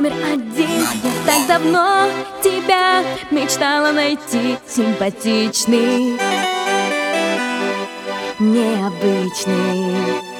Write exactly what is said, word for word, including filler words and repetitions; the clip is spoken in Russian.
номер один. Я так давно тебя мечтала найти, симпатичный, необычный.